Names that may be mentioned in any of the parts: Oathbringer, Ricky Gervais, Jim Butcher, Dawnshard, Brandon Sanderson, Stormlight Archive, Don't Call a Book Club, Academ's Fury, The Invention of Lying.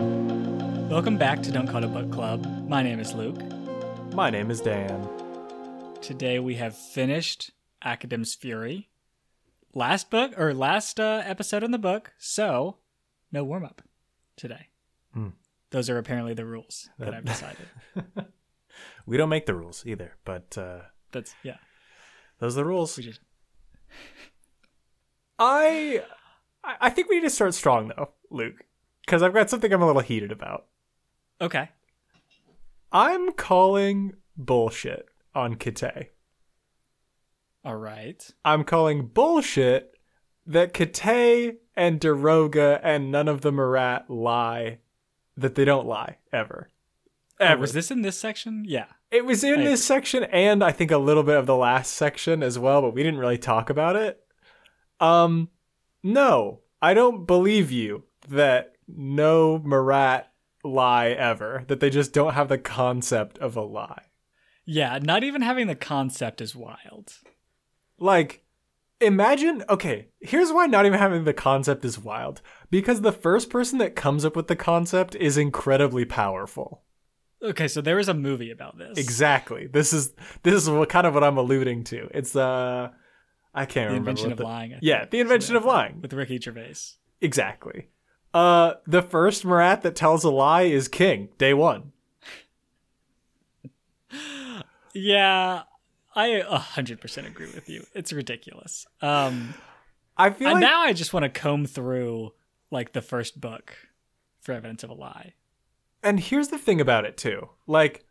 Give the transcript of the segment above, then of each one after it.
Welcome back to Don't Call a Book Club. My name is Luke. My name is Dan. Today we have finished Academ's Fury. Last episode in the book, so no warm-up today. Those are apparently the rules that I've decided. We don't make the rules either, but... Those are the rules. We just... I think we need to start strong, though, Luke, because I've got something I'm a little heated about. Okay. I'm calling bullshit on Kite. All right. I'm calling bullshit that Kite and Daroga and none of the Marat lie, that they don't lie, ever. Ever. Oh, was this in this section? Yeah. It was in this section, and I think a little bit of the last section as well, but we didn't really talk about it. No, I don't believe you that no Marat lie ever, that they just don't have the concept of a lie. Yeah, not even having the concept is wild. Like, imagine, okay, here's why not even having the concept is wild. Because the first person that comes up with the concept is incredibly powerful. Okay, so there is a movie about this. Exactly. This is kind of what I'm alluding to. It's I can't remember. The Invention of Lying. Yeah, The Invention of Lying. With Ricky Gervais. Exactly. The first Marat that tells a lie is king, day one. Yeah, I 100% agree with you. It's ridiculous. I feel like... Now I just want to comb through, like, the first book for evidence of a lie. And here's the thing about it, too. Like,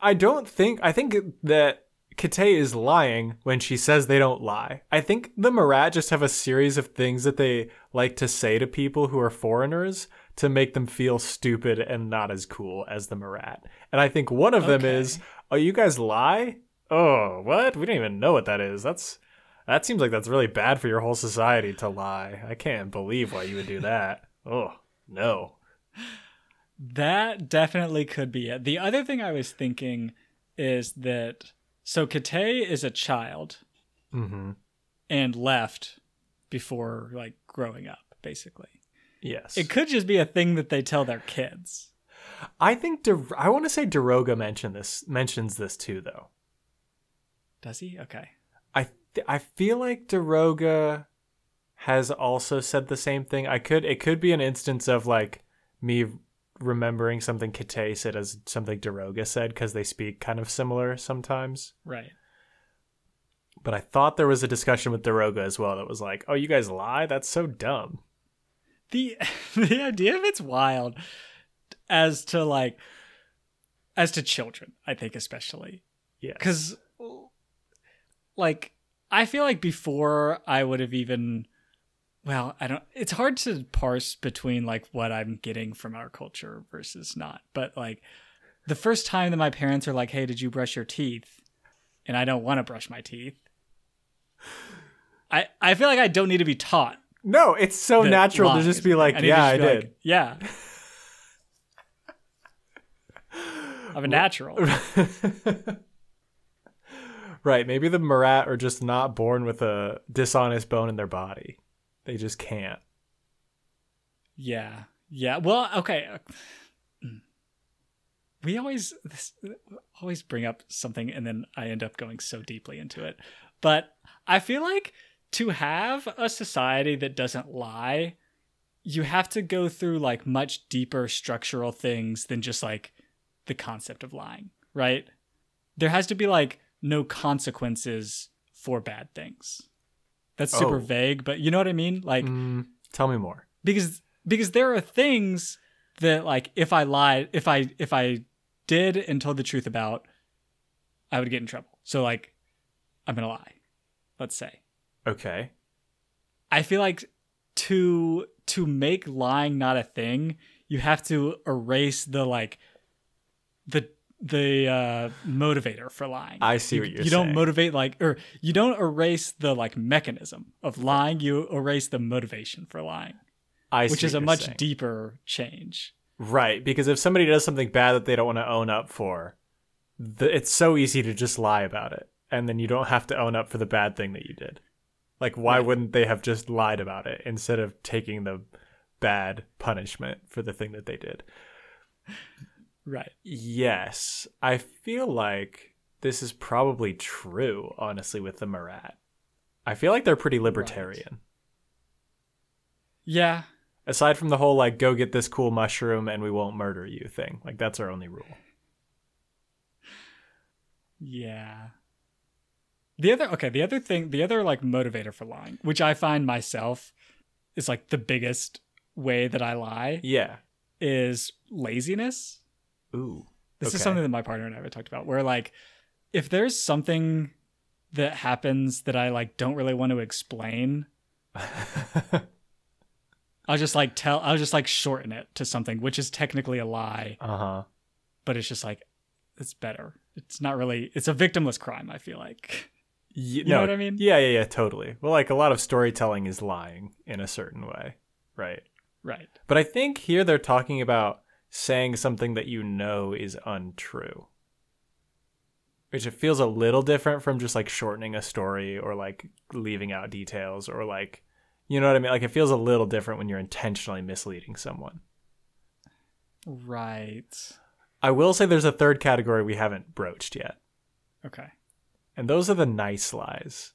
I think that... Kite is lying when she says they don't lie. I think the Marat just have a series of things that they like to say to people who are foreigners to make them feel stupid and not as cool as the Marat. And I think one of them is, oh, you guys lie? Oh, what? We don't even know what that is. That seems like that's really bad for your whole society to lie. I can't believe why you would do that. Oh, no. That definitely could be it. The other thing I was thinking is that... So Kite is a child and left before, like, growing up, basically. Yes. It could just be a thing that they tell their kids. I think I want to say Daroga mentions this too, though. Does he? Okay. I feel like Daroga has also said the same thing. It could be an instance of, like, me remembering something Kite said as something Daroga said, because they speak kind of similar sometimes, right? But I thought there was a discussion with Daroga as well that was like, "Oh, you guys lie? That's so dumb." The idea of it's wild as to children, I think, especially, yeah, because like I feel like before I would have even. Well, I don't. It's hard to parse between like what I'm getting from our culture versus not. But like, the first time that my parents are like, "Hey, did you brush your teeth?" and I don't want to brush my teeth, I feel like I don't need to be taught. No, it's so natural to just be like, "Yeah, I did." Like, yeah, I'm a natural. Right? Maybe the Marat are just not born with a dishonest bone in their body. They just can't. Yeah. Yeah. Well, okay. We always bring up something and then I end up going so deeply into it. But I feel like to have a society that doesn't lie, you have to go through like much deeper structural things than just like the concept of lying, right? There has to be like no consequences for bad things. That's super vague, but you know what I mean? Like, tell me more. Because there are things that, like, if I lied, if I did and told the truth about, I would get in trouble. So, like, I'm going to lie, let's say. Okay. I feel like to make lying not a thing, you have to erase the, like, the motivator for lying. I see what you're saying. You don't motivate like, or you don't erase the like mechanism of lying. You erase the motivation for lying, which is a much deeper change. Right. Because if somebody does something bad that they don't want to own up for, it's so easy to just lie about it. And then you don't have to own up for the bad thing that you did. Like, why wouldn't they have just lied about it instead of taking the bad punishment for the thing that they did. Right. Yes. I feel like this is probably true, honestly, with the Marat. I feel like they're pretty libertarian. Right. Yeah. Aside from the whole, like, go get this cool mushroom and we won't murder you thing. Like, that's our only rule. Yeah. The other like motivator for lying, which I find myself is like the biggest way that I lie. Yeah. Is laziness. Ooh. This is something that my partner and I have talked about, where like if there's something that happens that I like don't really want to explain, I'll just shorten it to something, which is technically a lie. Uh-huh. But it's just like, it's better. It's not really, it's a victimless crime, I feel like. You know what I mean? Yeah, totally. Well, like a lot of storytelling is lying in a certain way, right? Right. But I think here they're talking about saying something that you know is untrue, which it feels a little different from just like shortening a story or like leaving out details or like, you know what I mean? Like it feels a little different when you're intentionally misleading someone. Right. I will say there's a third category we haven't broached yet. Okay. And those are the nice lies.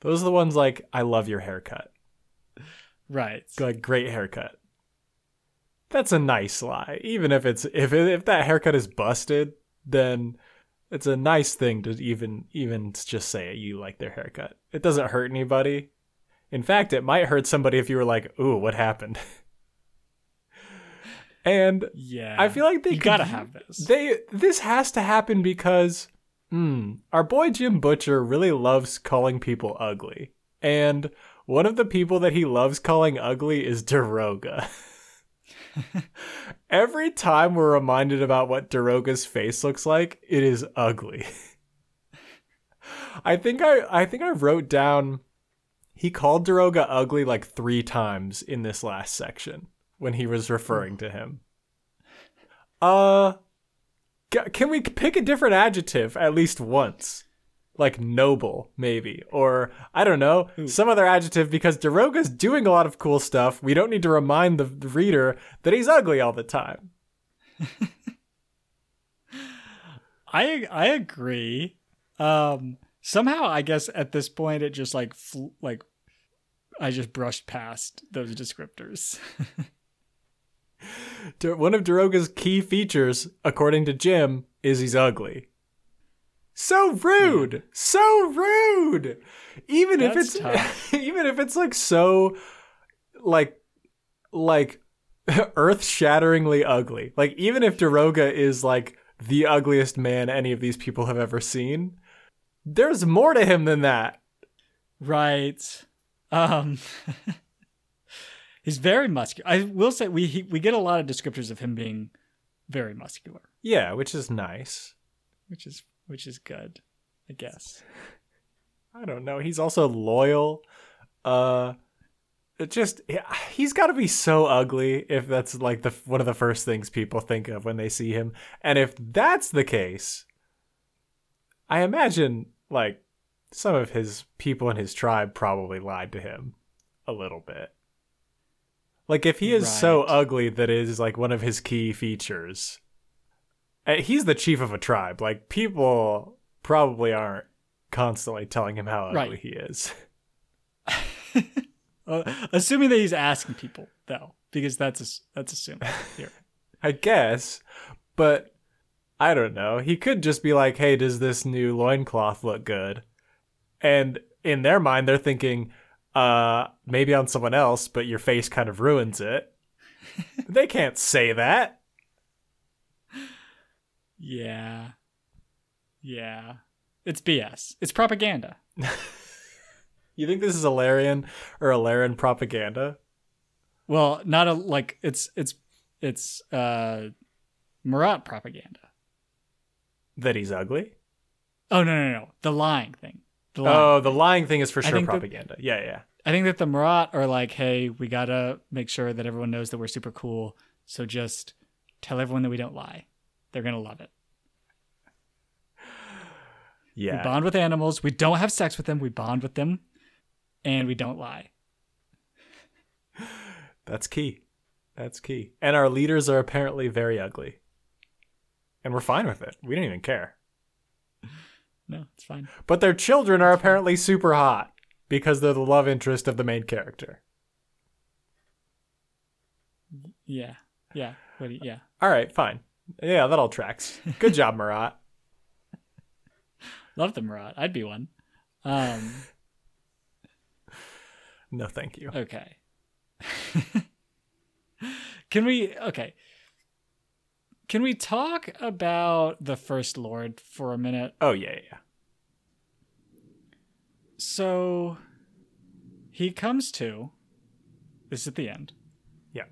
Those are the ones like, I love your haircut. Right. Like, great haircut. That's a nice lie. Even if it's if that haircut is busted, then it's a nice thing to even just say you like their haircut. It doesn't hurt anybody. In fact, it might hurt somebody if you were like, ooh, what happened? And yeah, I feel like you gotta have this. This has to happen because our boy Jim Butcher really loves calling people ugly, and one of the people that he loves calling ugly is Daroga. Every time we're reminded about what Daroga's face looks like, it is ugly. I think I wrote down he called Daroga ugly like 3 times in this last section when he was referring to him. Can we pick a different adjective at least once? Like noble, maybe. Or, I don't know, some other adjective, because Daroga's doing a lot of cool stuff. We don't need to remind the reader that he's ugly all the time. I agree. Somehow, I guess at this point, it just like I just brushed past those descriptors. One of Daroga's key features, according to Jim, is he's ugly. So rude, yeah. So rude. Even That's if it's tough. Even if it's like so like earth-shatteringly ugly. Like even if Daroga is like the ugliest man any of these people have ever seen, there's more to him than that. Right. He's very muscular. I will say we get a lot of descriptors of him being very muscular. Yeah, which is nice. Which is good, I guess. I don't know. He's also loyal. He's got to be so ugly if that's like one of the first things people think of when they see him. And if that's the case, I imagine like some of his people in his tribe probably lied to him a little bit. Like if he is so ugly that it is like one of his key features, he's the chief of a tribe. Like people probably aren't constantly telling him how ugly he is. Assuming that he's asking people though, because that's assuming here. I guess, but I don't know. He could just be like, hey, does this new loincloth look good? And in their mind, they're thinking, maybe on someone else, but your face kind of ruins it. They can't say that. Yeah. Yeah. It's BS. It's propaganda. You think this is Ilarian or Ilarian propaganda? Well, not it's Marat propaganda. That he's ugly? Oh, no. The lying thing. The lying thing is for sure propaganda. Yeah. I think that the Marat are like, hey, we got to make sure that everyone knows that we're super cool. So just tell everyone that we don't lie. They're going to love it. Yeah. We bond with animals. We don't have sex with them. We bond with them. And we don't lie. That's key. That's key. And our leaders are apparently very ugly. And we're fine with it. We don't even care. No, it's fine. But their children are apparently super hot because they're the love interest of the main character. Yeah. Yeah. Wait, yeah. All right, fine. Yeah, that all tracks. Good job, Marat. Love the Marat. I'd be one. No, thank you. Okay. Can we talk about the First Lord for a minute? Oh, yeah. So he comes to, this is at the end. Yeah.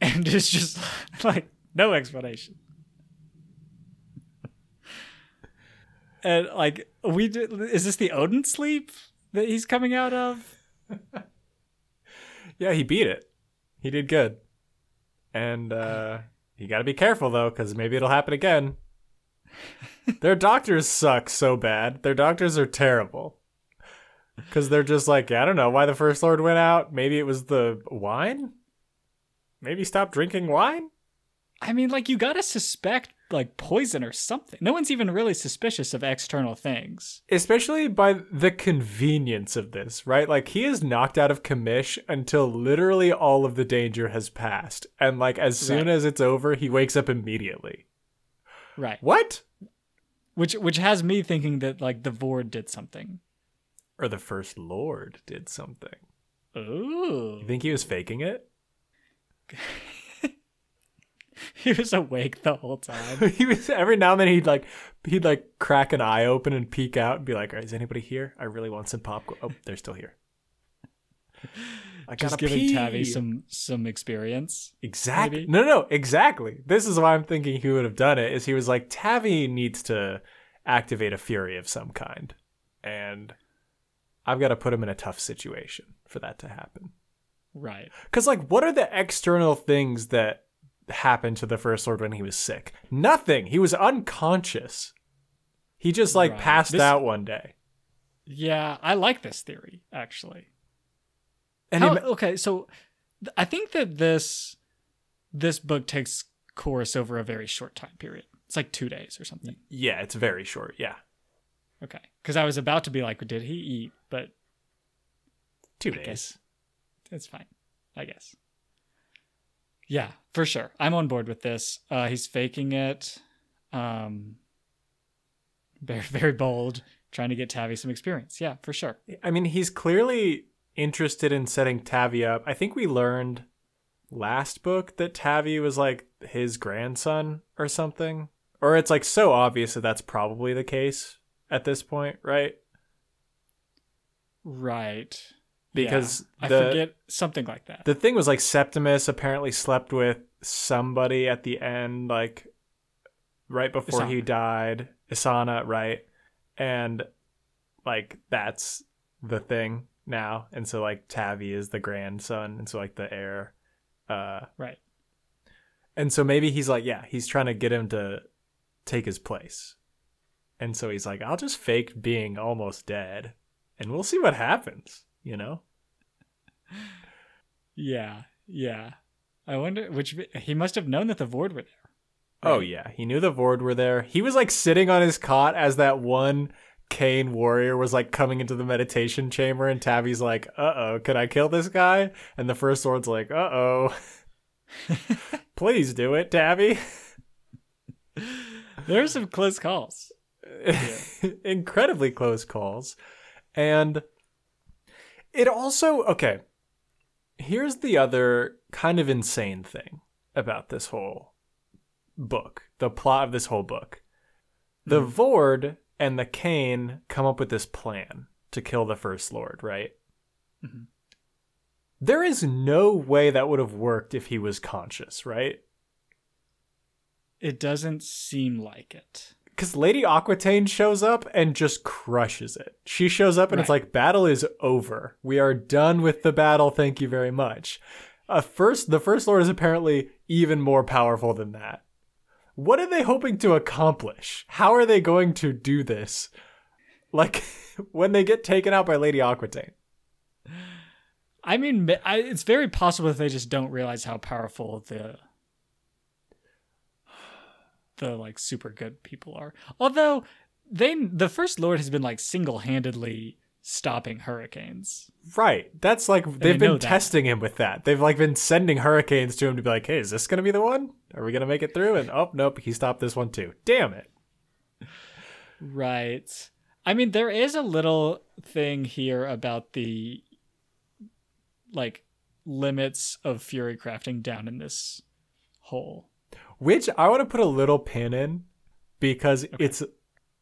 And it's just like no explanation. And like, is this the Odin sleep that he's coming out of? Yeah, he beat it. He did good. And you got to be careful, though, because maybe it'll happen again. Their doctors suck so bad. Their doctors are terrible. Because they're just like, I don't know why the First Lord went out. Maybe it was the wine? Maybe stop drinking wine? I mean, like, you got to suspect, like, poison or something. No one's even really suspicious of external things. Especially by the convenience of this, right? Like, he is knocked out of commish until literally all of the danger has passed. And, like, as soon as it's over, he wakes up immediately. Right. What? Which has me thinking that, like, the Vord did something. Or the First Lord did something. Ooh. You think he was faking it? He was awake the whole time. He was, every now and then he'd crack an eye open and peek out and be like, "Is anybody here? I really want some popcorn." Oh, they're still here. I just giving pee. Tavi some experience. Exactly. Maybe? No, exactly. This is why I'm thinking he would have done it. Is he was like, Tavi needs to activate a fury of some kind, and I've got to put him in a tough situation for that to happen. Right. Because like, what are the external things that happened to the First Lord when he was sick? Nothing. He was unconscious. He just like passed out one day. Yeah, I like this theory actually. And I think that this book takes course over a very short time period. It's like 2 days or something. Yeah, it's very short. Yeah. Okay, because I was about to be like, did he eat? But 2 days. It's fine, I guess. Yeah, for sure. I'm on board with this. He's faking it. Very, very bold, trying to get Tavi some experience. Yeah, for sure. I mean, he's clearly interested in setting Tavi up. I think we learned last book that Tavi was like his grandson or something. Or it's like so obvious that that's probably the case at this point, right? Right. Because yeah, I forget something like that. The thing was like Septimus apparently slept with somebody at the end, like right before Isana. He died. Isana, right? And like that's the thing now. And so like Tavi is the grandson, and so like the heir. Right. And so maybe he's like, yeah, he's trying to get him to take his place. And so he's like, I'll just fake being almost dead and we'll see what happens. You know? Yeah. I wonder which he must have known that the Vord were there. Right? Oh yeah, he knew the Vord were there. He was like sitting on his cot as that one Kane warrior was like coming into the meditation chamber, and Tavi's like, "Uh-oh, can I kill this guy?" And the First Lord's like, "Uh-oh. Please do it, Tavi." There are some close calls. Yeah. Incredibly close calls. And it also, okay, here's the other kind of insane thing about this whole book, the plot of this whole book. The Vord and the Kane come up with this plan to kill the First Lord, right? Mm-hmm. There is no way that would have worked if he was conscious, right? It doesn't seem like it. Because Lady Aquitaine shows up and just crushes it. She shows up and It's like, battle is over. We are done with the battle. Thank you very much. The First Lord is apparently even more powerful than that. What are they hoping to accomplish? How are they going to do this? Like, when they get taken out by Lady Aquitaine. I mean, it's very possible that they just don't realize how powerful the like super good people are. Although the First Lord has been like single-handedly stopping hurricanes. Right. That's like they've been testing him with that. They've like been sending hurricanes to him to be like, "Hey, is this going to be the one? Are we going to make it through?" And oh, nope, he stopped this one too. Damn it. Right. I mean, there is a little thing here about the like limits of fury crafting down in this hole, which I want to put a little pin in because it's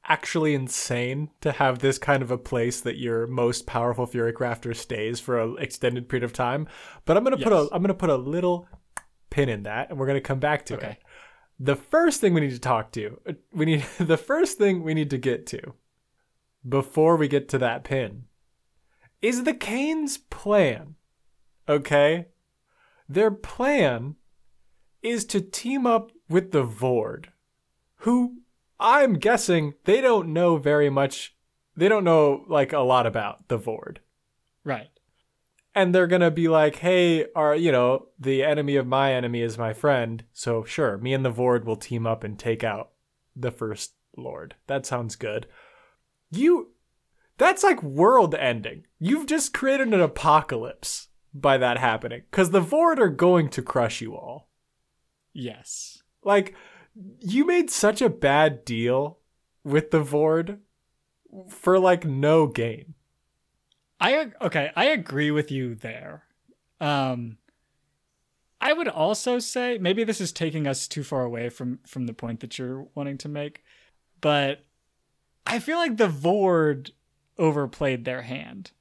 actually insane to have this kind of a place that your most powerful fury crafter stays for an extended period of time. But I'm gonna put a little pin in that, and we're gonna come back to it. The first thing we need to get to before we get to that pin is the Kane's plan. Okay? Their plan is to team up with the Vord, who I'm guessing they don't know very much. They don't know like a lot about the Vord. Right. And they're going to be like, hey, the enemy of my enemy is my friend. So sure, me and the Vord will team up and take out the First Lord. That sounds good. That's like world ending. You've just created an apocalypse by that happening. Because the Vord are going to crush you all. Yes. Like, you made such a bad deal with the Vord for like no gain. I agree with you there. I would also say, maybe this is taking us too far away from the point that you're wanting to make, but I feel like the Vord overplayed their hand.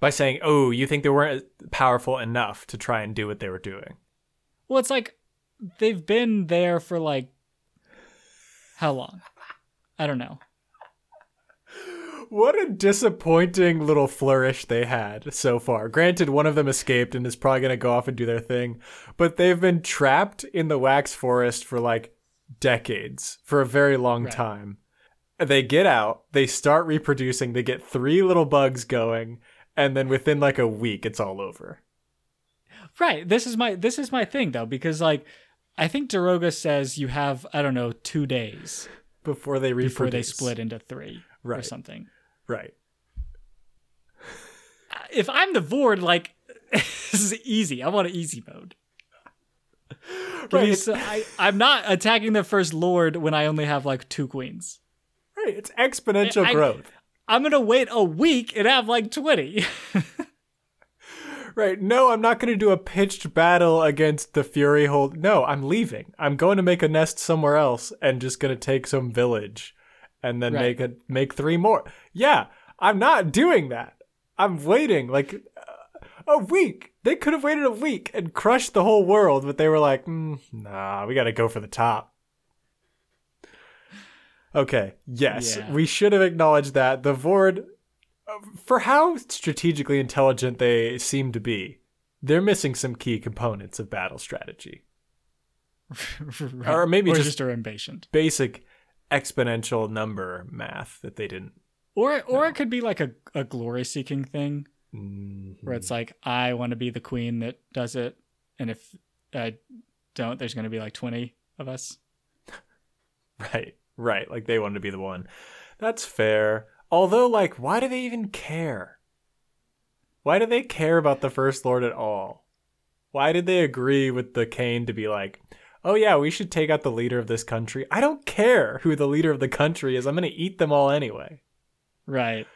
By saying, oh, you think they weren't powerful enough to try and do what they were doing. Well, it's like they've been there for like how long? I don't know. What a disappointing little flourish they had so far. Granted, one of them escaped and is probably going to go off and do their thing, but they've been trapped in the Wax Forest for like decades, for a very long time. They get out, they start reproducing, they get 3 little bugs going, and then within like a week, it's all over. Right. This is my thing though, because like I think Daroga says you have 2 days before they reproduce. Before they split into 3 or something. Right. If I'm the Vord, like, this is easy. I want an easy mode. Right. So I'm not attacking the First Lord when I only have, like, 2 queens. Right. It's exponential growth. I'm going to wait a week and have, like, 20. Right. No, I'm not going to do a pitched battle against the Fury Hold. No, I'm leaving. I'm going to make a nest somewhere else and just going to take some village. And then make 3 more. Yeah, I'm not doing that. I'm waiting like a week. They could have waited a week and crushed the whole world, but they were like, nah, we got to go for the top. Okay, yes, we should have acknowledged that. The Vord, for how strategically intelligent they seem to be, they're missing some key components of battle strategy. Right. Or maybe just are impatient. Basic exponential number math that they didn't or know. It could be like a glory seeking thing, where it's like I want to be the queen that does it, and if I don't, there's going to be like 20 of us. right Like they wanted to be the one. That's fair. Although, like, why do they even care? Why do they care about the First Lord at all? Why did they agree with the Kane to be like, oh yeah, we should take out the leader of this country? I don't care who the leader of the country is. I'm going to eat them all anyway. Right.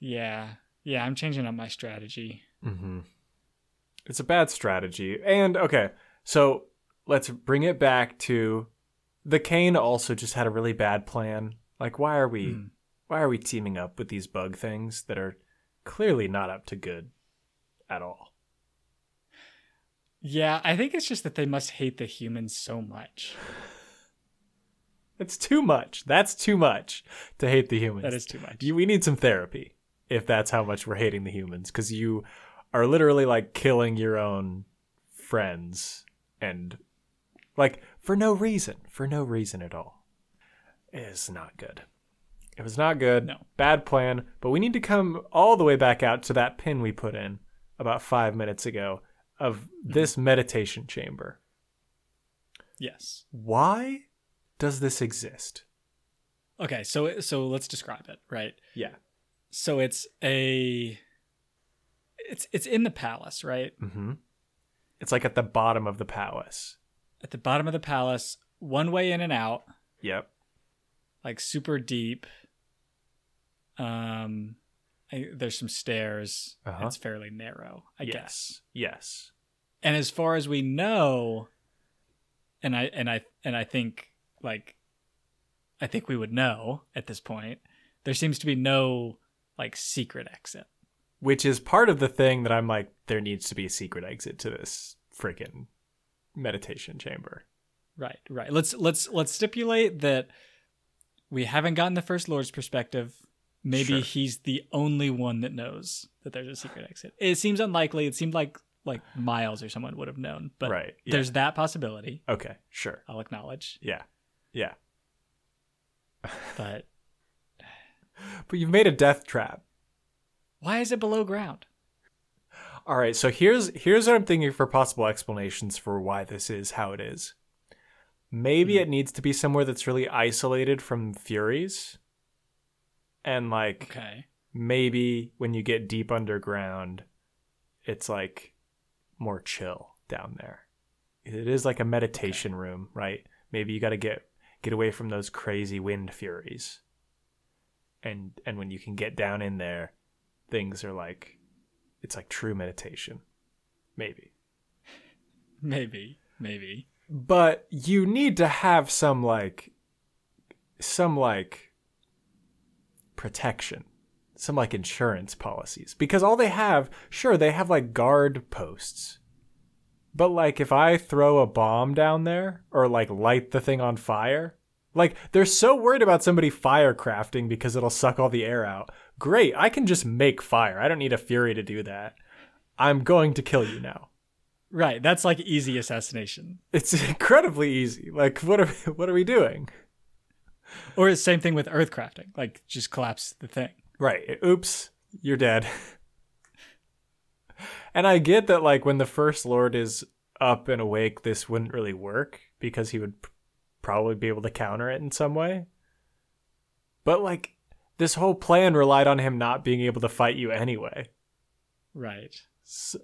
Yeah. Yeah, I'm changing up my strategy. Mm-hmm. It's a bad strategy. And, okay, so let's bring it back to the Kane also just had a really bad plan. Like, why are we teaming up with these bug things that are clearly not up to good at all? Yeah, I think it's just that they must hate the humans so much. It's too much. That's too much to hate the humans. That is too much. We need some therapy if that's how much we're hating the humans, because you are literally like killing your own friends and like for no reason at all. It's not good. It was not good. No. Bad plan. But we need to come all the way back out to that pin we put in about 5 minutes ago of this meditation chamber. Yes. Why does this exist? Okay, so let's describe it, right? Yeah. So it's in the palace, right? Mm-hmm. It's like at the bottom of the palace. At the bottom of the palace, one way in and out. Yep. Like super deep. There's some stairs. Uh-huh. It's fairly narrow, I guess. Yes. And as far as we know, I think we would know at this point, there seems to be no like secret exit. Which is part of the thing that I'm like, there needs to be a secret exit to this freaking meditation chamber. Right, right. Let's stipulate that we haven't gotten the First Lord's perspective. Maybe he's the only one that knows that there's a secret exit. It seems unlikely. It seemed like Miles or someone would have known, but there's that possibility. Okay, sure. I'll acknowledge. Yeah, yeah. But you've made a death trap. Why is it below ground? All right, so here's what I'm thinking for possible explanations for why this is how it is. Maybe it needs to be somewhere that's really isolated from Furies. And maybe when you get deep underground, it's like more chill down there. It is like a meditation room, right? Maybe you got to get away from those crazy wind furies. And when you can get down in there, things are like, it's like true meditation. Maybe. But you need to have some protection, some like insurance policies, because all they have, they have like guard posts, but like if I throw a bomb down there or like light the thing on fire, like they're so worried about somebody firecrafting because it'll suck all the air out. Great, I can just make fire. I don't need a fury to do that. I'm going to kill you now. Right, that's like easy assassination. It's incredibly easy. Like what are we doing? Or the same thing with earthcrafting, like just collapse the thing. Right. Oops, you're dead. And I get that like when the First Lord is up and awake, this wouldn't really work because he would probably be able to counter it in some way. But like this whole plan relied on him not being able to fight you anyway. Right. So,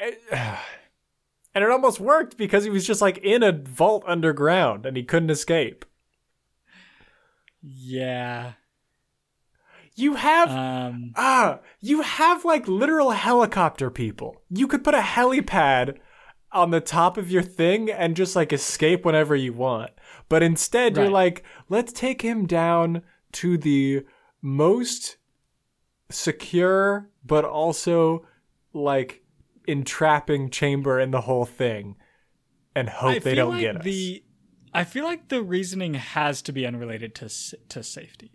and it almost worked because he was just like in a vault underground and he couldn't escape. Yeah. You have like literal helicopter people. You could put a helipad on the top of your thing and just like escape whenever you want. But instead you're like, let's take him down to the most secure but also like entrapping chamber in the whole thing and hope they don't get us. I feel like the reasoning has to be unrelated to safety.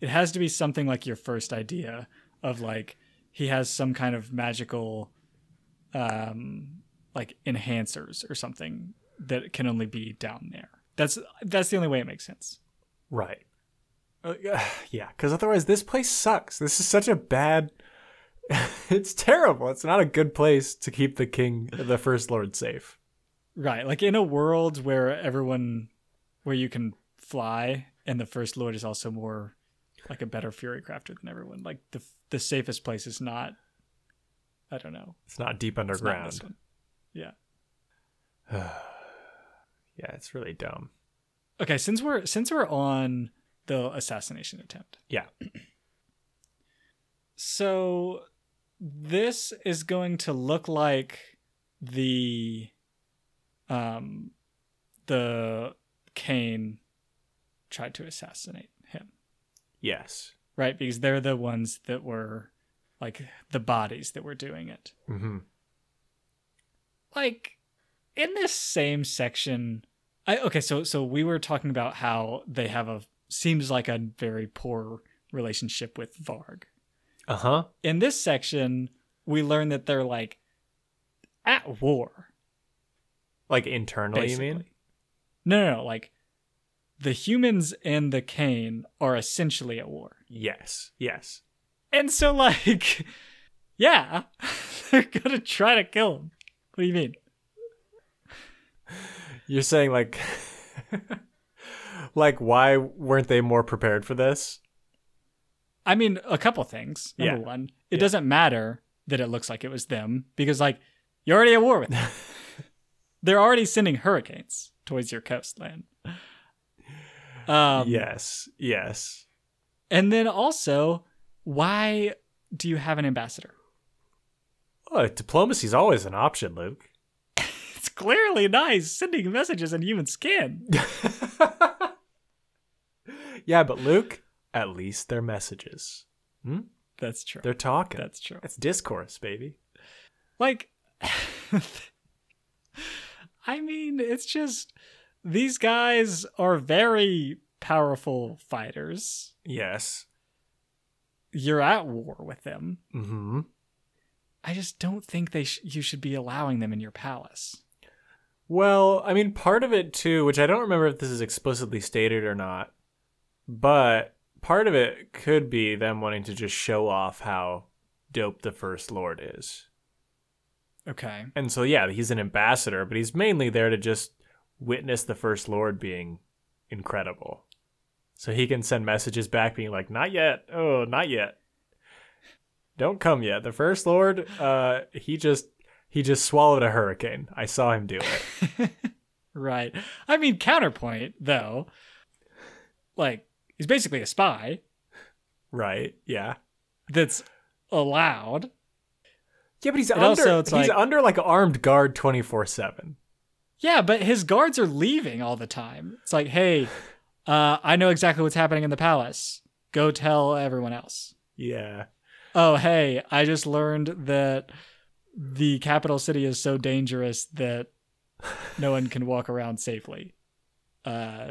It has to be something like your first idea of like he has some kind of magical like enhancers or something that can only be down there. That's the only way it makes sense. Right. Yeah, because otherwise this place sucks. This is such a bad... It's terrible. It's not a good place to keep the king, the First Lord, safe. Right, like in a world where you can fly, and the First Lord is also more like a better fury crafter than everyone. Like the safest place is not, I don't know. It's not deep underground. It's not this one. Yeah. Yeah, it's really dumb. Okay, since we're on the assassination attempt. Yeah. So this is going to look like the Kane tried to assassinate him. Yes. Right? Because they're the ones that were like the bodies that were doing it. Mm-hmm. Like in this same section, so we were talking about how they have seems like a very poor relationship with Varg. Uh-huh. In this section, we learn that they're like at war. Like internally, basically. You mean? No, like the humans and the Kane are essentially at war. Yes, yes. And so, like, yeah, they're going to try to kill him. What do you mean? You're saying, like, like, why weren't they more prepared for this? I mean, a couple things. Number one, it doesn't matter that it looks like it was them because, like, you're already at war with them. They're already sending hurricanes towards your coastland. Yes, yes. And then also, why do you have an ambassador? Oh, diplomacy is always an option, Luke. It's clearly nice sending messages in human skin. Yeah, but Luke, at least they're messages. Hmm? That's true. They're talking. That's true. It's discourse, baby. Like, I mean, it's just, these guys are very powerful fighters. Yes. You're at war with them. Mm-hmm. I just don't think you should be allowing them in your palace. Well, I mean, part of it too, which I don't remember if this is explicitly stated or not, but part of it could be them wanting to just show off how dope the First Lord is. Okay. And so, yeah, he's an ambassador, but he's mainly there to just witness the First Lord being incredible. So he can send messages back being like, not yet. Oh, not yet. Don't come yet. The First Lord, he just swallowed a hurricane. I saw him do it. Right. I mean, counterpoint, though. Like, he's basically a spy. Right, yeah. That's allowed. Yeah, but he's under like an armed guard 24/7. Yeah, but his guards are leaving all the time. It's like, hey, I know exactly what's happening in the palace. Go tell everyone else. Yeah. Oh, hey, I just learned that the capital city is so dangerous that no one can walk around safely. That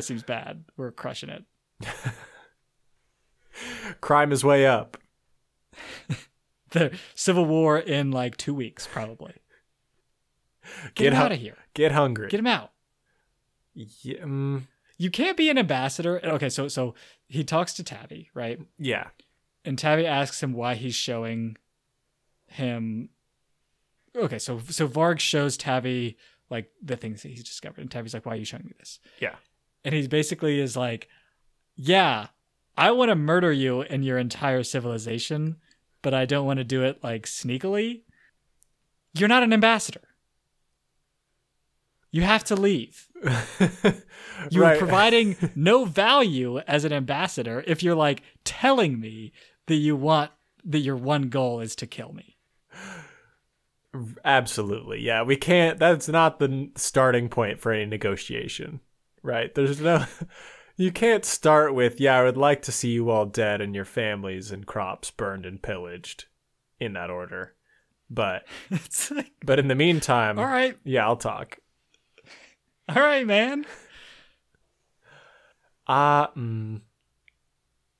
seems bad. We're crushing it. Crime is way up. The civil war in like 2 weeks, probably. Get him out of here. Get hungry. Get him out. Yeah, you can't be an ambassador. Okay, so he talks to Tabby, right? Yeah. And Tabby asks him why he's showing him. Okay, so Varg shows Tabby like the things that he's discovered. And Tabby's like, why are you showing me this? Yeah. And he basically is like, yeah, I want to murder you and your entire civilization, but I don't want to do it like sneakily. You're not an ambassador. You have to leave. You're right. Providing no value as an ambassador if you're like telling me that your one goal is to kill me. Absolutely. Yeah, we can't. That's not the starting point for any negotiation, right? There's no. You can't start with, yeah, I would like to see you all dead and your families and crops burned and pillaged in that order. But it's like, but in the meantime, all right. Yeah, I'll talk. All right, man.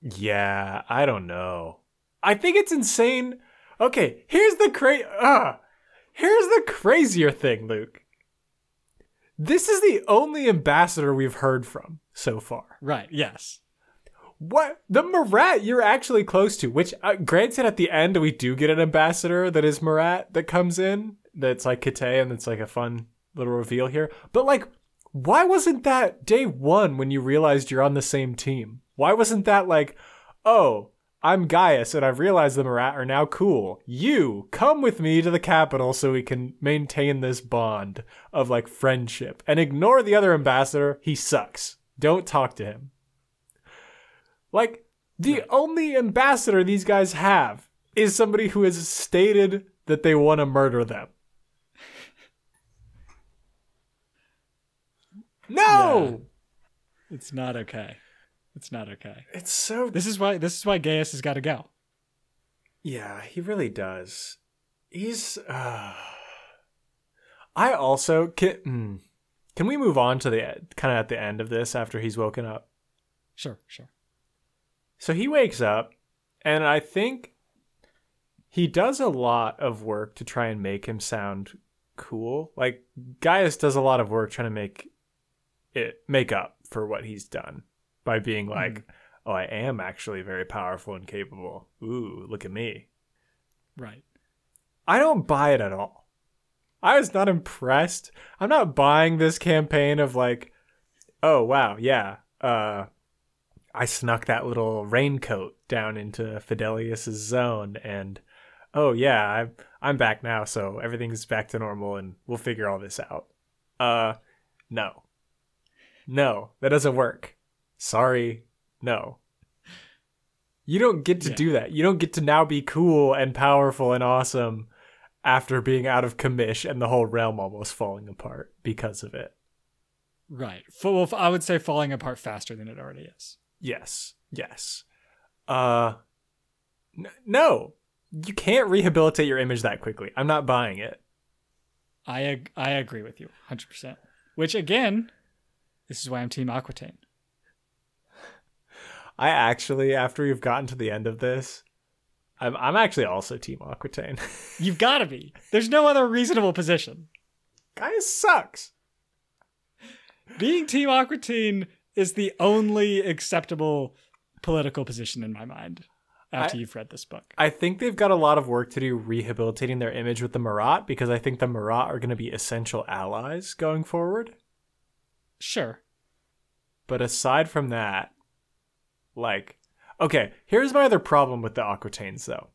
Yeah, I don't know. I think it's insane. Okay, here's the crazier thing, Luke. This is the only ambassador we've heard from so far. Right, yes. What? The Marat you're actually close to, which granted at the end we do get an ambassador that is Marat that comes in, that's like Kite, and it's like a fun little reveal here. But like, why wasn't that day one when you realized you're on the same team? Why wasn't that like, oh, I'm Gaius and I've realized the Marat are now cool. You come with me to the capital so we can maintain this bond of like friendship and ignore the other ambassador. He sucks. Don't talk to him. Like, the only ambassador these guys have is somebody who has stated that they want to murder them. No! Yeah. It's not okay. It's not okay. It's so... This is why Gaius has got to go. Yeah, he really does. He's... I also... Can we move on to the kind of at the end of this after he's woken up? Sure. So he wakes up, and I think he does a lot of work to try and make him sound cool. Like, Gaius does a lot of work trying to make up for what he's done by being like, oh, I am actually very powerful and capable. Ooh, look at me. Right. I don't buy it at all. I was not impressed. I'm not buying this campaign of like, oh, wow, yeah. I snuck that little raincoat down into Fidelius's zone and, oh, yeah, I'm back now, so everything's back to normal and we'll figure all this out. No, that doesn't work. Sorry. No. You don't get to do that. You don't get to now be cool and powerful and awesome after being out of commish and the whole realm almost falling apart because of it. Right. Well, I would say falling apart faster than it already is. Yes. No, you can't rehabilitate your image that quickly. I'm not buying it. I agree with you 100%. Which, again, this is why I'm Team Aquitaine. I actually, after you've gotten to the end of this, I'm actually also Team Aquitaine. You've got to be. There's no other reasonable position. Guy sucks. Being Team Aquitaine is the only acceptable political position in my mind after you've read this book. I think they've got a lot of work to do rehabilitating their image with the Marat, because I think the Marat are going to be essential allies going forward. Sure. But aside from that, like, okay, here's my other problem with the Aquitaines, though.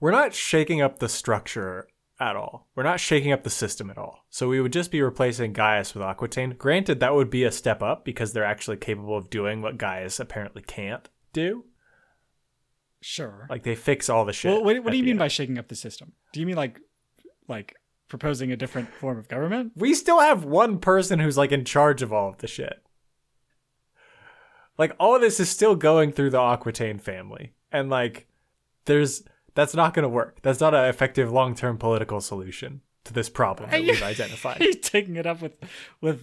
We're not shaking up the structure at all. We're not shaking up the system at all. So we would just be replacing Gaius with Aquitaine. Granted, that would be a step up because they're actually capable of doing what Gaius apparently can't do. Sure. Like, they fix all the shit. Well, what do you mean by shaking up the system? Do you mean like proposing a different form of government? We still have one person who's like in charge of all of the shit. Like, all of this is still going through the Aquitaine family. And, like, that's not going to work. That's not an effective long-term political solution to this problem that we've identified. Are you taking it up with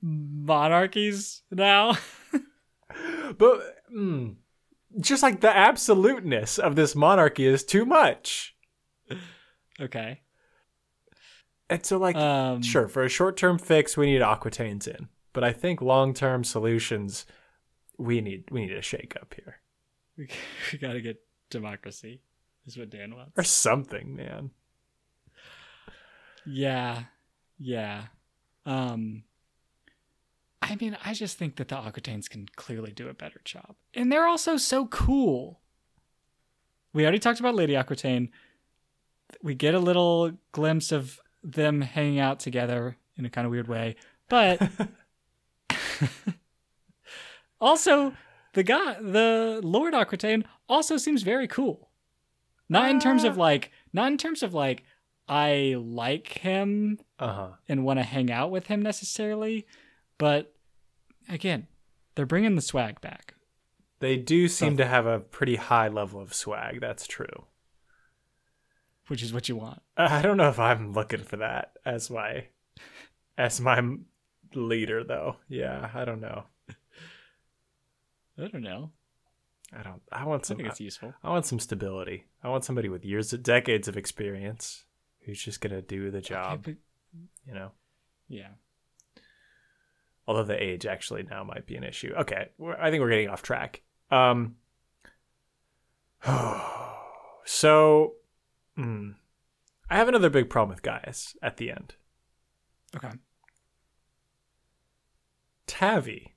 monarchies now? But just, like, the absoluteness of this monarchy is too much. Okay. And so, like, sure, for a short-term fix, we need Aquitaines in. But I think long-term solutions... We need a shake up here. We gotta get democracy, is what Dan wants. Or something, man. Yeah. I mean, I just think that the Aquitaines can clearly do a better job. And they're also so cool. We already talked about Lady Aquitaine. We get a little glimpse of them hanging out together in a kind of weird way. But... Also, the Lord Aquitaine also seems very cool. Not in terms of like, I like him and want to hang out with him necessarily. But again, they're bringing the swag back. They do seem to have a pretty high level of swag. That's true. Which is what you want. I don't know if I'm looking for that as my leader, though. Yeah, I don't know. I don't know. I want some stability. I want somebody with decades of experience who's just going to do the job, you know? Yeah. Although the age actually now might be an issue. Okay. I think we're getting off track. So I have another big problem with Gaius at the end. Okay. Tavi.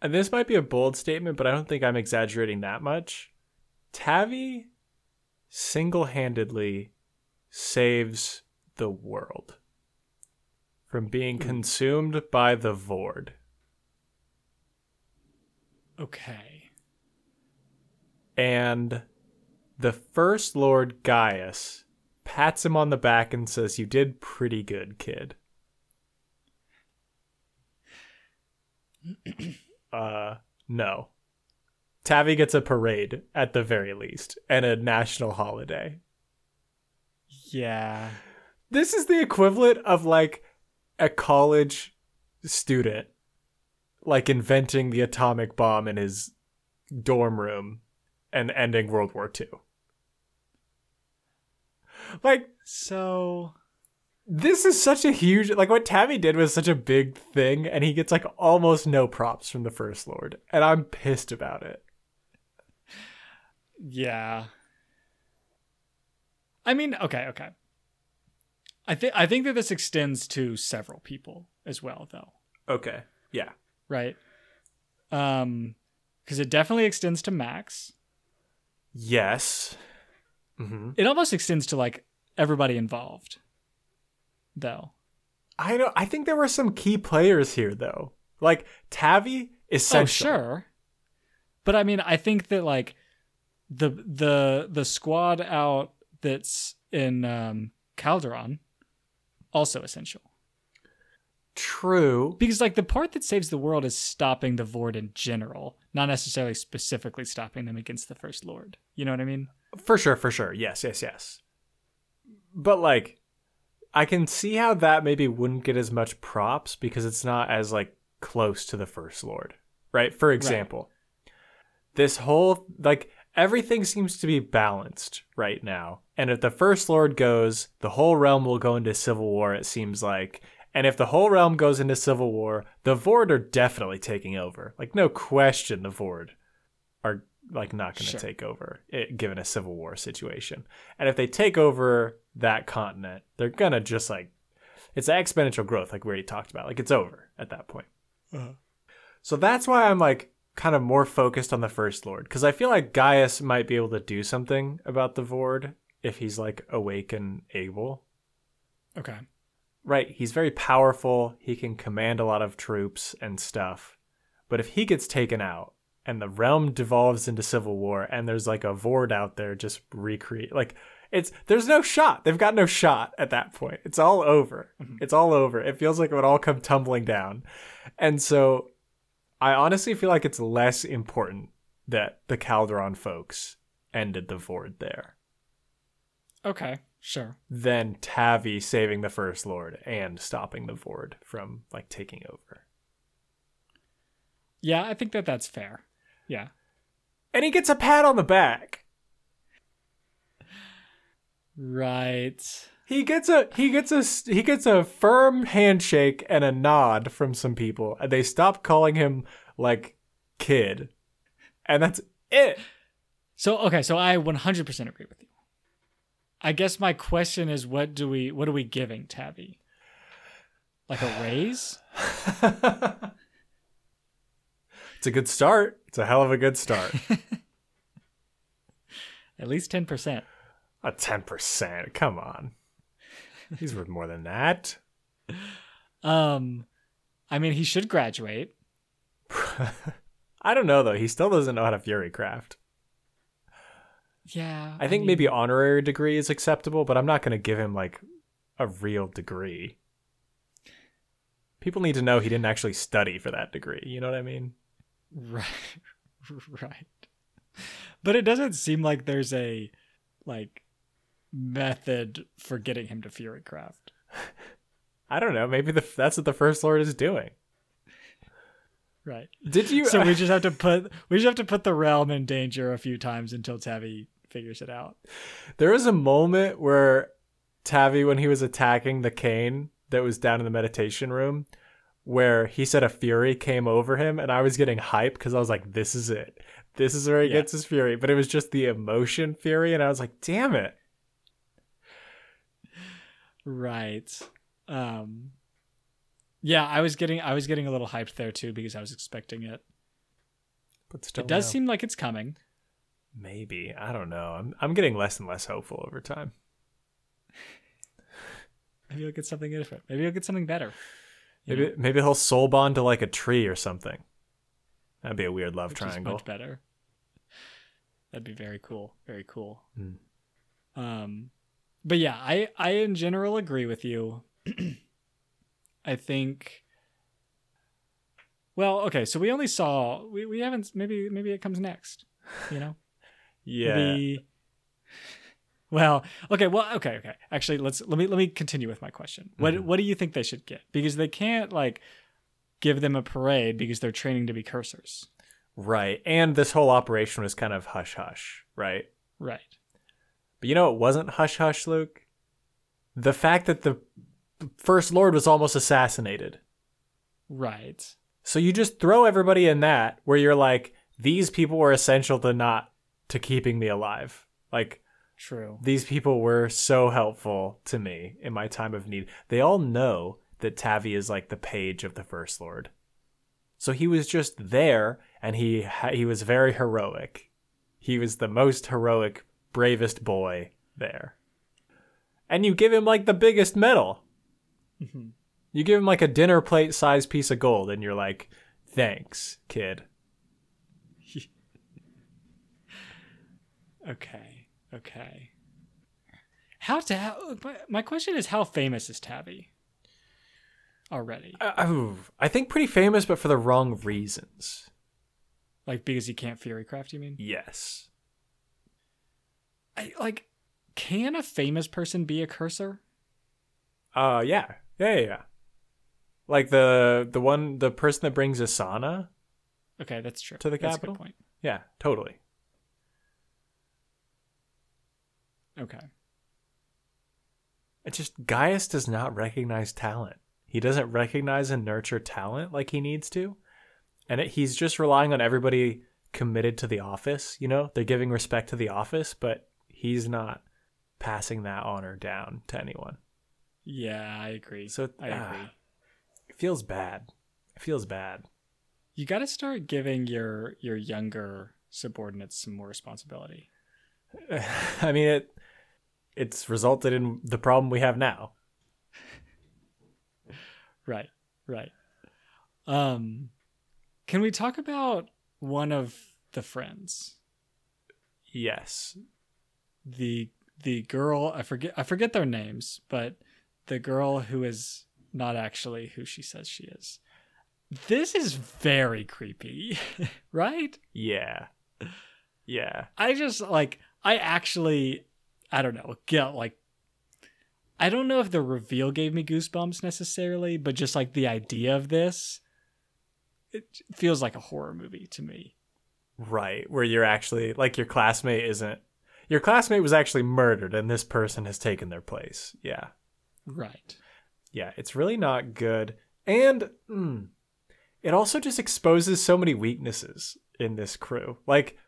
And this might be a bold statement, but I don't think I'm exaggerating that much. Tavi single-handedly saves the world from being consumed by the Vord. Okay. And the First Lord Gaius pats him on the back and says, "You did pretty good, kid." No. Tavi gets a parade at the very least and a national holiday. Yeah. This is the equivalent of like a college student like inventing the atomic bomb in his dorm room and ending World War II. Like, so This is such a huge, like, what Tammy did was such a big thing, and he gets, like, almost no props from the First Lord, and I'm pissed about it. Yeah. I mean, okay. I think that this extends to several people as well, though. Okay. Yeah. Right. Because it definitely extends to Max. Yes. Mm-hmm. It almost extends to, like, everybody involved, though. I think there were some key players here, though. Like, Tavi is central. Oh, sure. But I mean, I think that, like, the squad out that's in Calderon also essential. True. Because, like, the part that saves the world is stopping the Vord in general, not necessarily specifically stopping them against the First Lord. You know what I mean? For sure. Yes. But, like, I can see how that maybe wouldn't get as much props because it's not as, like, close to the First Lord, right? For example, This whole, like, everything seems to be balanced right now. And if the First Lord goes, the whole realm will go into civil war, it seems like. And if the whole realm goes into civil war, the Vord are definitely taking over. Like, no question the Vord are, like, not going to take over, given a civil war situation. And if they take over that continent, they're going to just, like, it's exponential growth, like we already talked about. Like, it's over at that point. Uh-huh. So that's why I'm, like, kind of more focused on the First Lord, because I feel like Gaius might be able to do something about the Vord if he's, like, awake and able. Okay. Right. He's very powerful. He can command a lot of troops and stuff. But if he gets taken out, and the realm devolves into civil war, and there's, like, a Vord out there just recreate, like, it's, there's no shot. They've got no shot at that point. It's all over. Mm-hmm. It's all over. It feels like it would all come tumbling down. And so I honestly feel like it's less important that the Calderon folks ended the Vord there. Okay, sure. Than Tavi saving the First Lord and stopping the Vord from, like, taking over. Yeah, I think that that's fair. Yeah. And he gets a pat on the back. Right. He gets a firm handshake and a nod from some people, and they stop calling him, like, kid. And that's it. So I 100% agree with you. I guess my question is, what are we giving Tavi? Like a raise? It's a good start. It's a hell of a good start. At least 10%. 10%. Come on. He's worth more than that. I mean, he should graduate. I don't know, though. He still doesn't know how to fury craft. Yeah. I think maybe honorary degree is acceptable, but I'm not going to give him, like, a real degree. People need to know he didn't actually study for that degree. You know what I mean? Right. But it doesn't seem like there's a, like, method for getting him to Furycraft. I don't know. Maybe that's what the First Lord is doing. Right. Did you? So we just have to put the realm in danger a few times until Tavi figures it out. There was a moment where Tavi, when he was attacking the cane that was down in the meditation room, where he said a fury came over him, and I was getting hype because I was like, this is it. This is where he gets his fury. But it was just the emotion fury, and I was like, damn it. Right. Yeah, I was getting a little hyped there too because I was expecting it. But still, it does seem like it's coming. Maybe. I don't know. I'm getting less and less hopeful over time. Maybe you'll get something different. Maybe you'll get something better. Maybe he'll soul bond to, like, a tree or something. That'd be a weird love triangle. Much better. That'd be very cool. Very cool. Mm. But yeah, I in general agree with you. I think. Well, okay. So we only saw. We haven't. Maybe it comes next. You know. Yeah. Well, okay. Okay. Actually, let me continue with my question. What do you think they should get? Because they can't, like, give them a parade because they're training to be cursors. Right. And this whole operation was kind of hush hush, right? Right. But you know, it wasn't hush hush, Luke. The fact that the First Lord was almost assassinated. Right. So you just throw everybody in that where you're like, these people were essential to keeping me alive. Like, true. These people were so helpful to me in my time of need. They all know that Tavi is like the page of the First Lord. So he was just there, and he was very heroic. He was the most heroic, bravest boy there. And you give him like the biggest medal. Mm-hmm. You give him like a dinner plate size piece of gold, and you're like, thanks, kid. Okay. My question is, how famous is Tavi already? I think pretty famous, but for the wrong reasons. Like because he can't Furycraft, you mean? Yes. Can a famous person be a cursor? Yeah. Like the person that brings Asana. Okay, that's true. To the capital. That's a good point. Yeah, totally. Okay. It's just Gaius does not recognize talent. He doesn't recognize and nurture talent like he needs to. And he's just relying on everybody committed to the office, you know? They're giving respect to the office, but he's not passing that honor down to anyone. Yeah, I agree. So I agree. It feels bad. You got to start giving your younger subordinates some more responsibility. I mean, it's resulted in the problem we have now. Right. Can we talk about one of the friends? Yes. The girl, I forget their names, but the girl who is not actually who she says she is. This is very creepy, right? Yeah. I don't know if the reveal gave me goosebumps necessarily, but just like the idea of this, it feels like a horror movie to me. Right, where you're actually like your classmate was actually murdered and this person has taken their place. Yeah. Right. Yeah, it's really not good. And it also just exposes so many weaknesses in this crew. Like,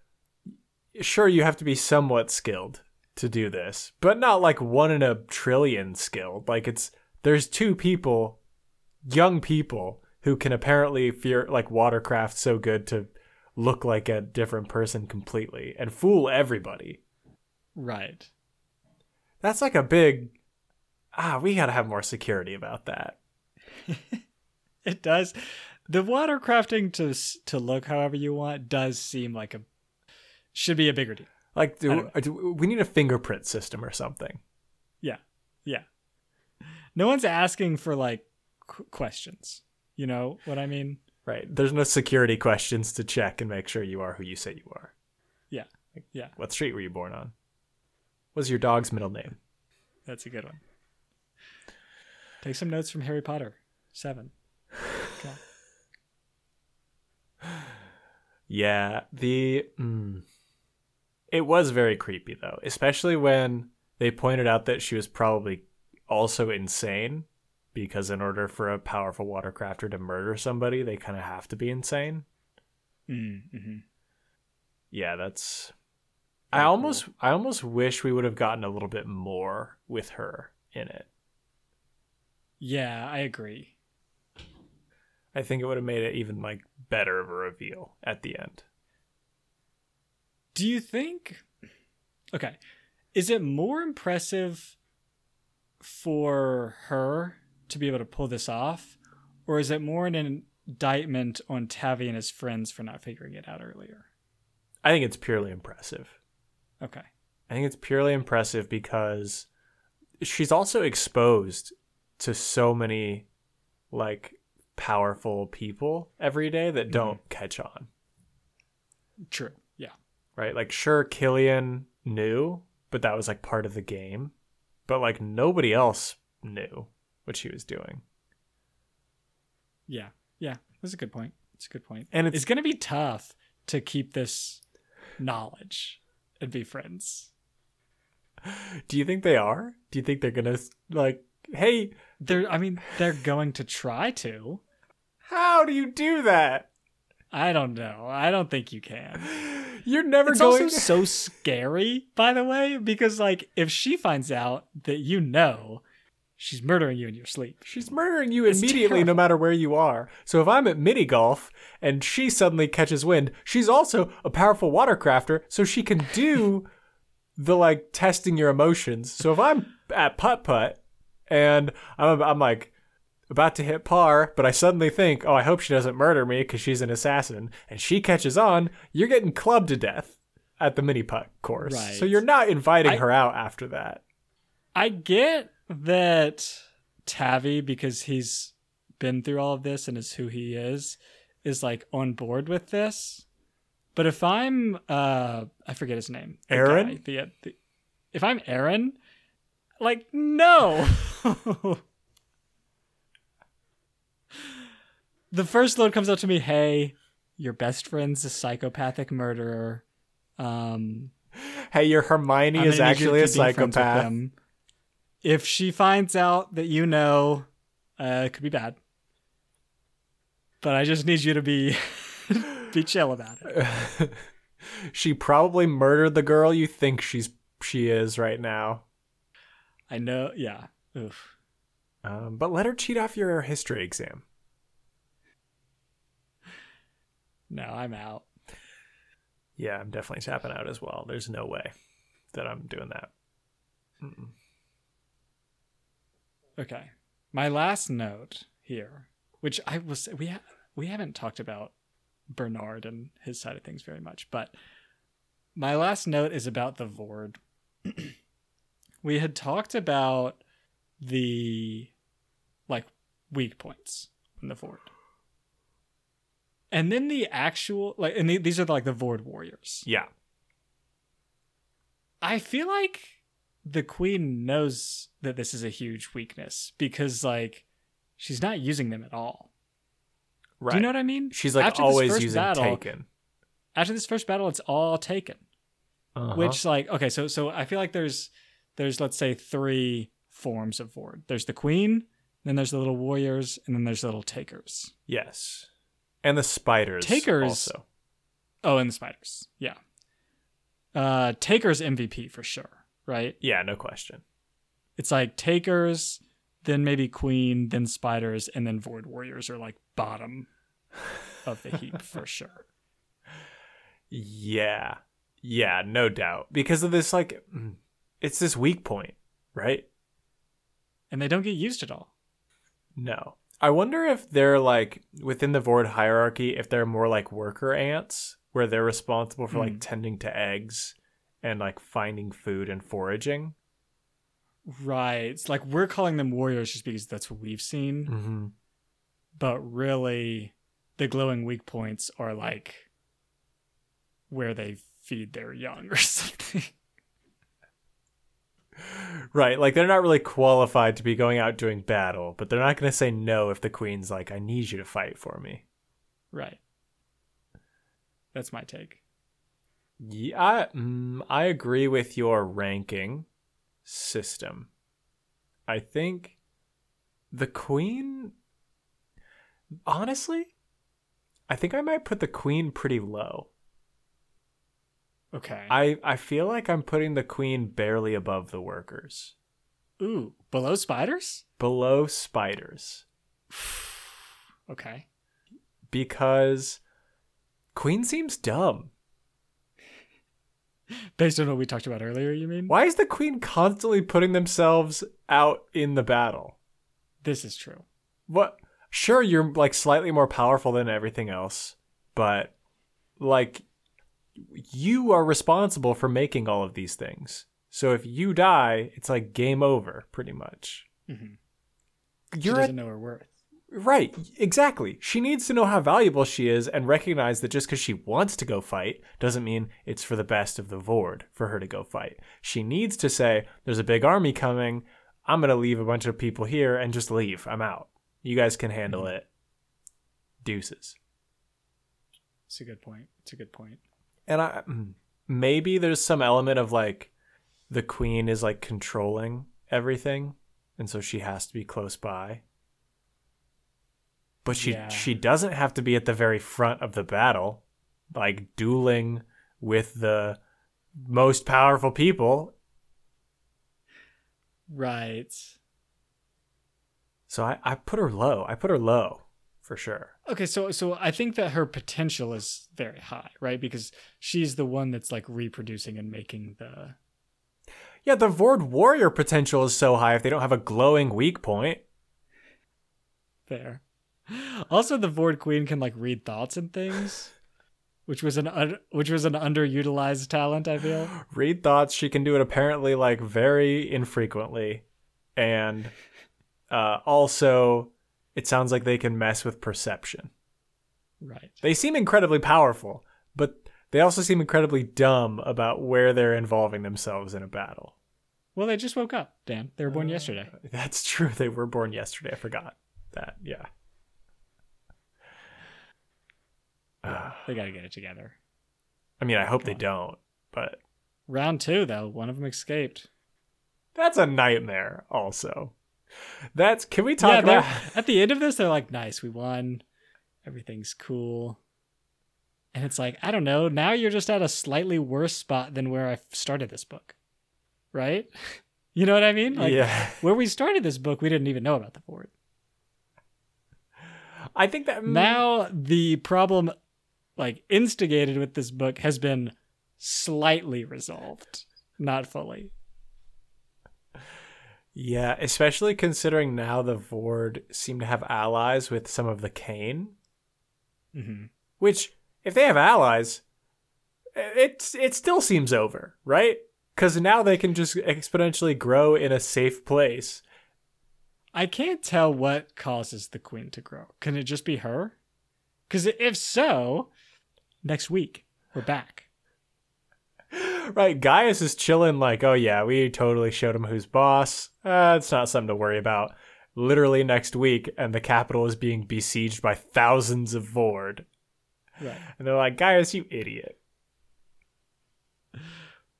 sure, you have to be somewhat skilled to do this, but not like one in a trillion skilled. Like there's two people, young people, who can apparently watercraft so good to look like a different person completely and fool everybody. Right. That's like a big, we got to have more security about that. It does. The watercrafting to look however you want does seem like should be a bigger deal. Like, do we need a fingerprint system or something? Yeah. No one's asking for like questions. You know what I mean? Right. There's no security questions to check and make sure you are who you say you are. Yeah. What street were you born on? What's your dog's middle name? That's a good one. Take some notes from Harry Potter 7. Okay. Yeah. It was very creepy, though, especially when they pointed out that she was probably also insane, because in order for a powerful watercrafter to murder somebody, they kind of have to be insane. Mm-hmm. Yeah, that's... I almost wish we would have gotten a little bit more with her in it. Yeah, I agree. I think it would have made it even like better of a reveal at the end. Do you think, okay, is it more impressive for her to be able to pull this off, or is it more an indictment on Tavi and his friends for not figuring it out earlier? I think it's purely impressive. Okay. I think it's purely impressive because she's also exposed to so many like powerful people every day that don't catch on. True. Right, like sure, Killian knew, but that was like part of the game. But like nobody else knew what she was doing. Yeah, that's a good point. And it's going to be tough to keep this knowledge and be friends. Do you think they are? Do you think they're going to like hey, they're going to try to. How do you do that? I don't know. I don't think you can. You're never going. It's also so scary, by the way, because like if she finds out that you know, she's murdering you in your sleep. She's murdering you immediately, no matter where you are. So if I'm at mini golf and she suddenly catches wind, she's also a powerful watercrafter, so she can do the like testing your emotions. So if I'm at putt-putt and I'm like about to hit par, but I suddenly think, oh, I hope she doesn't murder me because she's an assassin, and she catches on, you're getting clubbed to death at the mini putt course. Right. So you're not inviting her out after that. I get that Tavi, because he's been through all of this and is who he is like on board with this. But if I'm I forget his name, Aaron, if I'm Aaron, like, no. The first load comes up to me, hey, your best friend's a psychopathic murderer, hey, your Hermione is actually a psychopath. If she finds out that you know, it could be bad. But I just need you to be chill about it. She probably murdered the girl you think she is right now. I know, yeah. Oof. But let her cheat off your history exam. No, I'm out. Yeah, I'm definitely tapping out as well. There's no way that I'm doing that. Mm-mm. Okay, my last note here, which I will say, we haven't talked about Bernard and his side of things very much, but my last note is about the Vord. We had talked about the like weak points in the Vord, and then the actual like, and these are like the Vord warriors. Yeah, I feel like the queen knows that this is a huge weakness because like she's not using them at all. Right. Do you know what I mean? She's like always using Taken. After this first battle, it's all Taken. Uh-huh. Which like, okay, so I feel like there's let's say three forms of Vord. There's the queen, then there's the little warriors, and then there's the little Takers. Yes. And the spiders. Takers also. Oh, and the spiders. Yeah. Takers MVP for sure. Right? Yeah, no question. It's like Takers, then maybe Queen, then Spiders, and then Vord Warriors are like bottom of the heap for sure. Yeah. Yeah, no doubt. Because of this, like, it's this weak point, right? And they don't get used at all. No. I wonder if they're like, within the Vord hierarchy, if they're more like worker ants, where they're responsible for like tending to eggs and like finding food and foraging. Right. It's like we're calling them warriors just because that's what we've seen. Mm-hmm. But really, the glowing weak points are like where they feed their young or something. Right. Like they're not really qualified to be going out doing battle, but they're not going to say no if the queen's like, I need you to fight for me. Right. That's my take. Yeah, I agree with your ranking system. I think the queen, honestly, I think I might put the queen pretty low. Okay. I feel like I'm putting the queen barely above the workers. Ooh, below spiders? Below spiders. Okay. Because queen seems dumb. Based on what we talked about earlier, you mean? Why is the queen constantly putting themselves out in the battle? This is true. What? Sure, you're like slightly more powerful than everything else, but like you are responsible for making all of these things. So if you die, it's like game over, pretty much. Mm-hmm. She doesn't know her worth. Right, exactly. She needs to know how valuable she is and recognize that just because she wants to go fight doesn't mean it's for the best of the Vord for her to go fight. She needs to say, there's a big army coming. I'm going to leave a bunch of people here and just leave. I'm out. You guys can handle it. Deuces. It's a good point. It's a good point. And maybe there's some element of like the queen is like controlling everything and so she has to be close by. But she doesn't have to be at the very front of the battle, like dueling with the most powerful people. Right. So I put her low. I put her low for sure. Okay, so I think that her potential is very high, right? Because she's the one that's like reproducing and making the... Yeah, the Vord Warrior potential is so high if they don't have a glowing weak point. There. Also, the Vord Queen can like read thoughts and things, which was an underutilized talent, I feel. Read thoughts. She can do it apparently like very infrequently, and also it sounds like they can mess with perception. Right. They seem incredibly powerful, but they also seem incredibly dumb about where they're involving themselves in a battle. Well, they just woke up, Dan. They were born yesterday. That's true. They were born yesterday. I forgot that. Yeah. Yeah, they got to get it together. I mean, I hope they don't, but... Round 2, though. One of them escaped. That's a nightmare, also. That's... Can we talk about... At the end of this, they're like, nice, we won. Everything's cool. And it's like, I don't know. Now you're just at a slightly worse spot than where I started this book. Right? You know what I mean? Like, yeah. Where we started this book, we didn't even know about the Vord. I think that... Now the problem... like instigated with this book has been slightly resolved, not fully. Yeah, especially considering now the Vord seem to have allies with some of the Kane, mm-hmm. which if they have allies, it still seems over, right? Because now they can just exponentially grow in a safe place. I can't tell what causes the queen to grow. Can it just be her? Because if so... Next week, we're back. Right, Gaius is chilling like, oh yeah, we totally showed him who's boss. It's not something to worry about. Literally next week, and the capital is being besieged by thousands of Vord. Right. And they're like, Gaius, you idiot.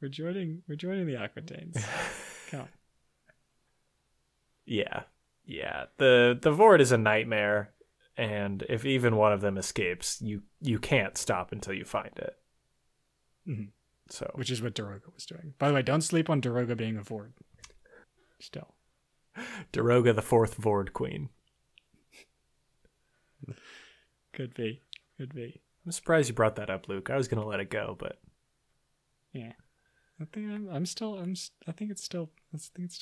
We're joining the Aquitaines. Come on. Yeah. Yeah. The Vord is a nightmare. And if even one of them escapes, you can't stop until you find it. Mm-hmm. So, which is what Daroga was doing. By the way, don't sleep on Daroga being a Vord. Still. Daroga, the 4th Vord Queen. Could be. I'm surprised you brought that up, Luke. I was going to let it go, but... Yeah. I think it's still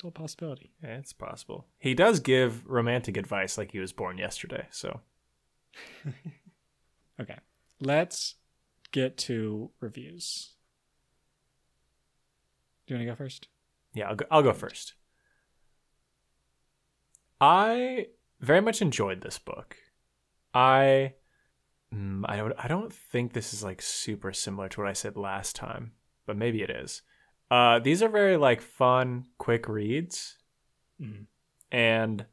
a possibility. Yeah, it's possible. He does give romantic advice like he was born yesterday, so. Okay. Let's get to reviews. Do you want to go first? Yeah, I'll go first. I very much enjoyed this book. I don't think this is like super similar to what I said last time, but maybe it is. These are very like fun, quick reads, and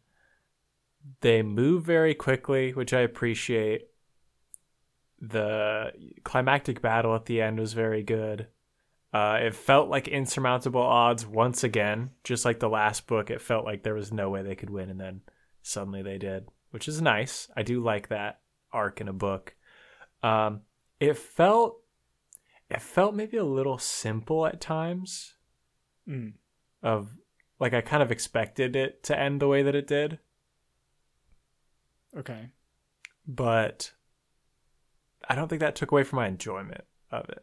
they move very quickly, which I appreciate. The climactic battle at the end was very good. It felt like insurmountable odds once again, just like the last book. It felt like there was no way they could win, and then suddenly they did, which is nice. I do like that arc in a book. It felt maybe a little simple at times. Of like, I kind of expected it to end the way that it did. Okay. But I don't think that took away from my enjoyment of it.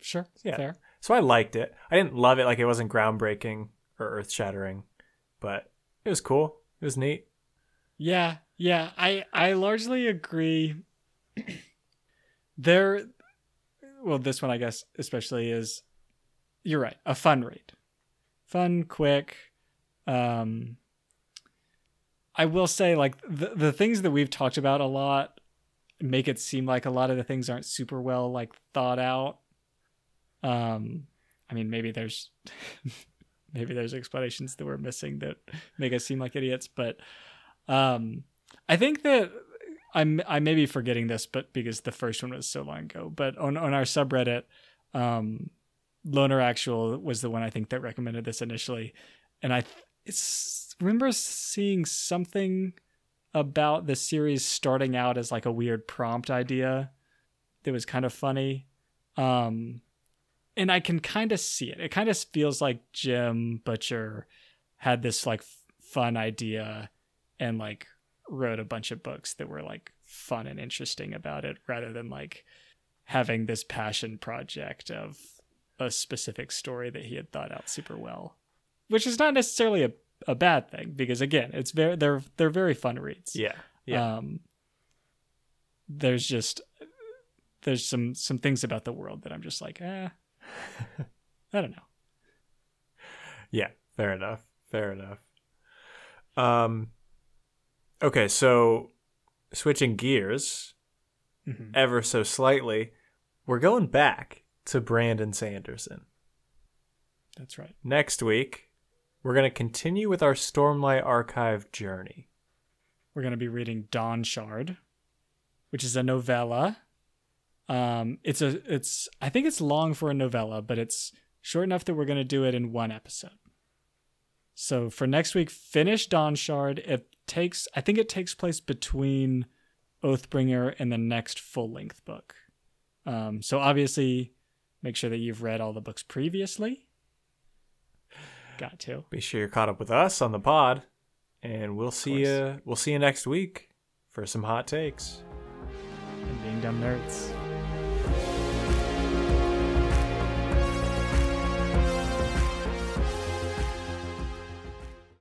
Sure. Yeah. Fair. So I liked it. I didn't love it. Like, it wasn't groundbreaking or earth shattering, but it was cool. It was neat. Yeah. Yeah. I largely agree. Well, this one, I guess, especially is, you're right, a fun read. Fun, quick. I will say, like, the things that we've talked about a lot make it seem like a lot of the things aren't super well, like, thought out. I mean, maybe there's explanations that we're missing that make us seem like idiots, but I think that... I may be forgetting this, but because the first one was so long ago, but on our subreddit, Loner Actual was the one I think that recommended this initially. And it's remember seeing something about the series starting out as like a weird prompt idea that was kind of funny. And I can kind of see it. It kind of feels like Jim Butcher had this like fun idea and like wrote a bunch of books that were like fun and interesting about it, rather than like having this passion project of a specific story that he had thought out super well, which is not necessarily a bad thing, because again, it's very, they're very fun reads. Yeah. Yeah. There's some things about the world that I'm just like, I don't know. Yeah. Fair enough. Okay. So switching gears ever so slightly, we're going back to Brandon Sanderson. That's right. Next week, we're going to continue with our Stormlight Archive journey. We're going to be reading Dawnshard, which is a novella. I think it's long for a novella, but it's short enough that we're going to do it in one episode. So for next week, finish Dawnshard. I think it takes place between Oathbringer and the next full-length book. So obviously, make sure that you've read all the books previously. Got to. Be sure you're caught up with us on the pod, and we'll see you next week for some hot takes. And being dumb nerds.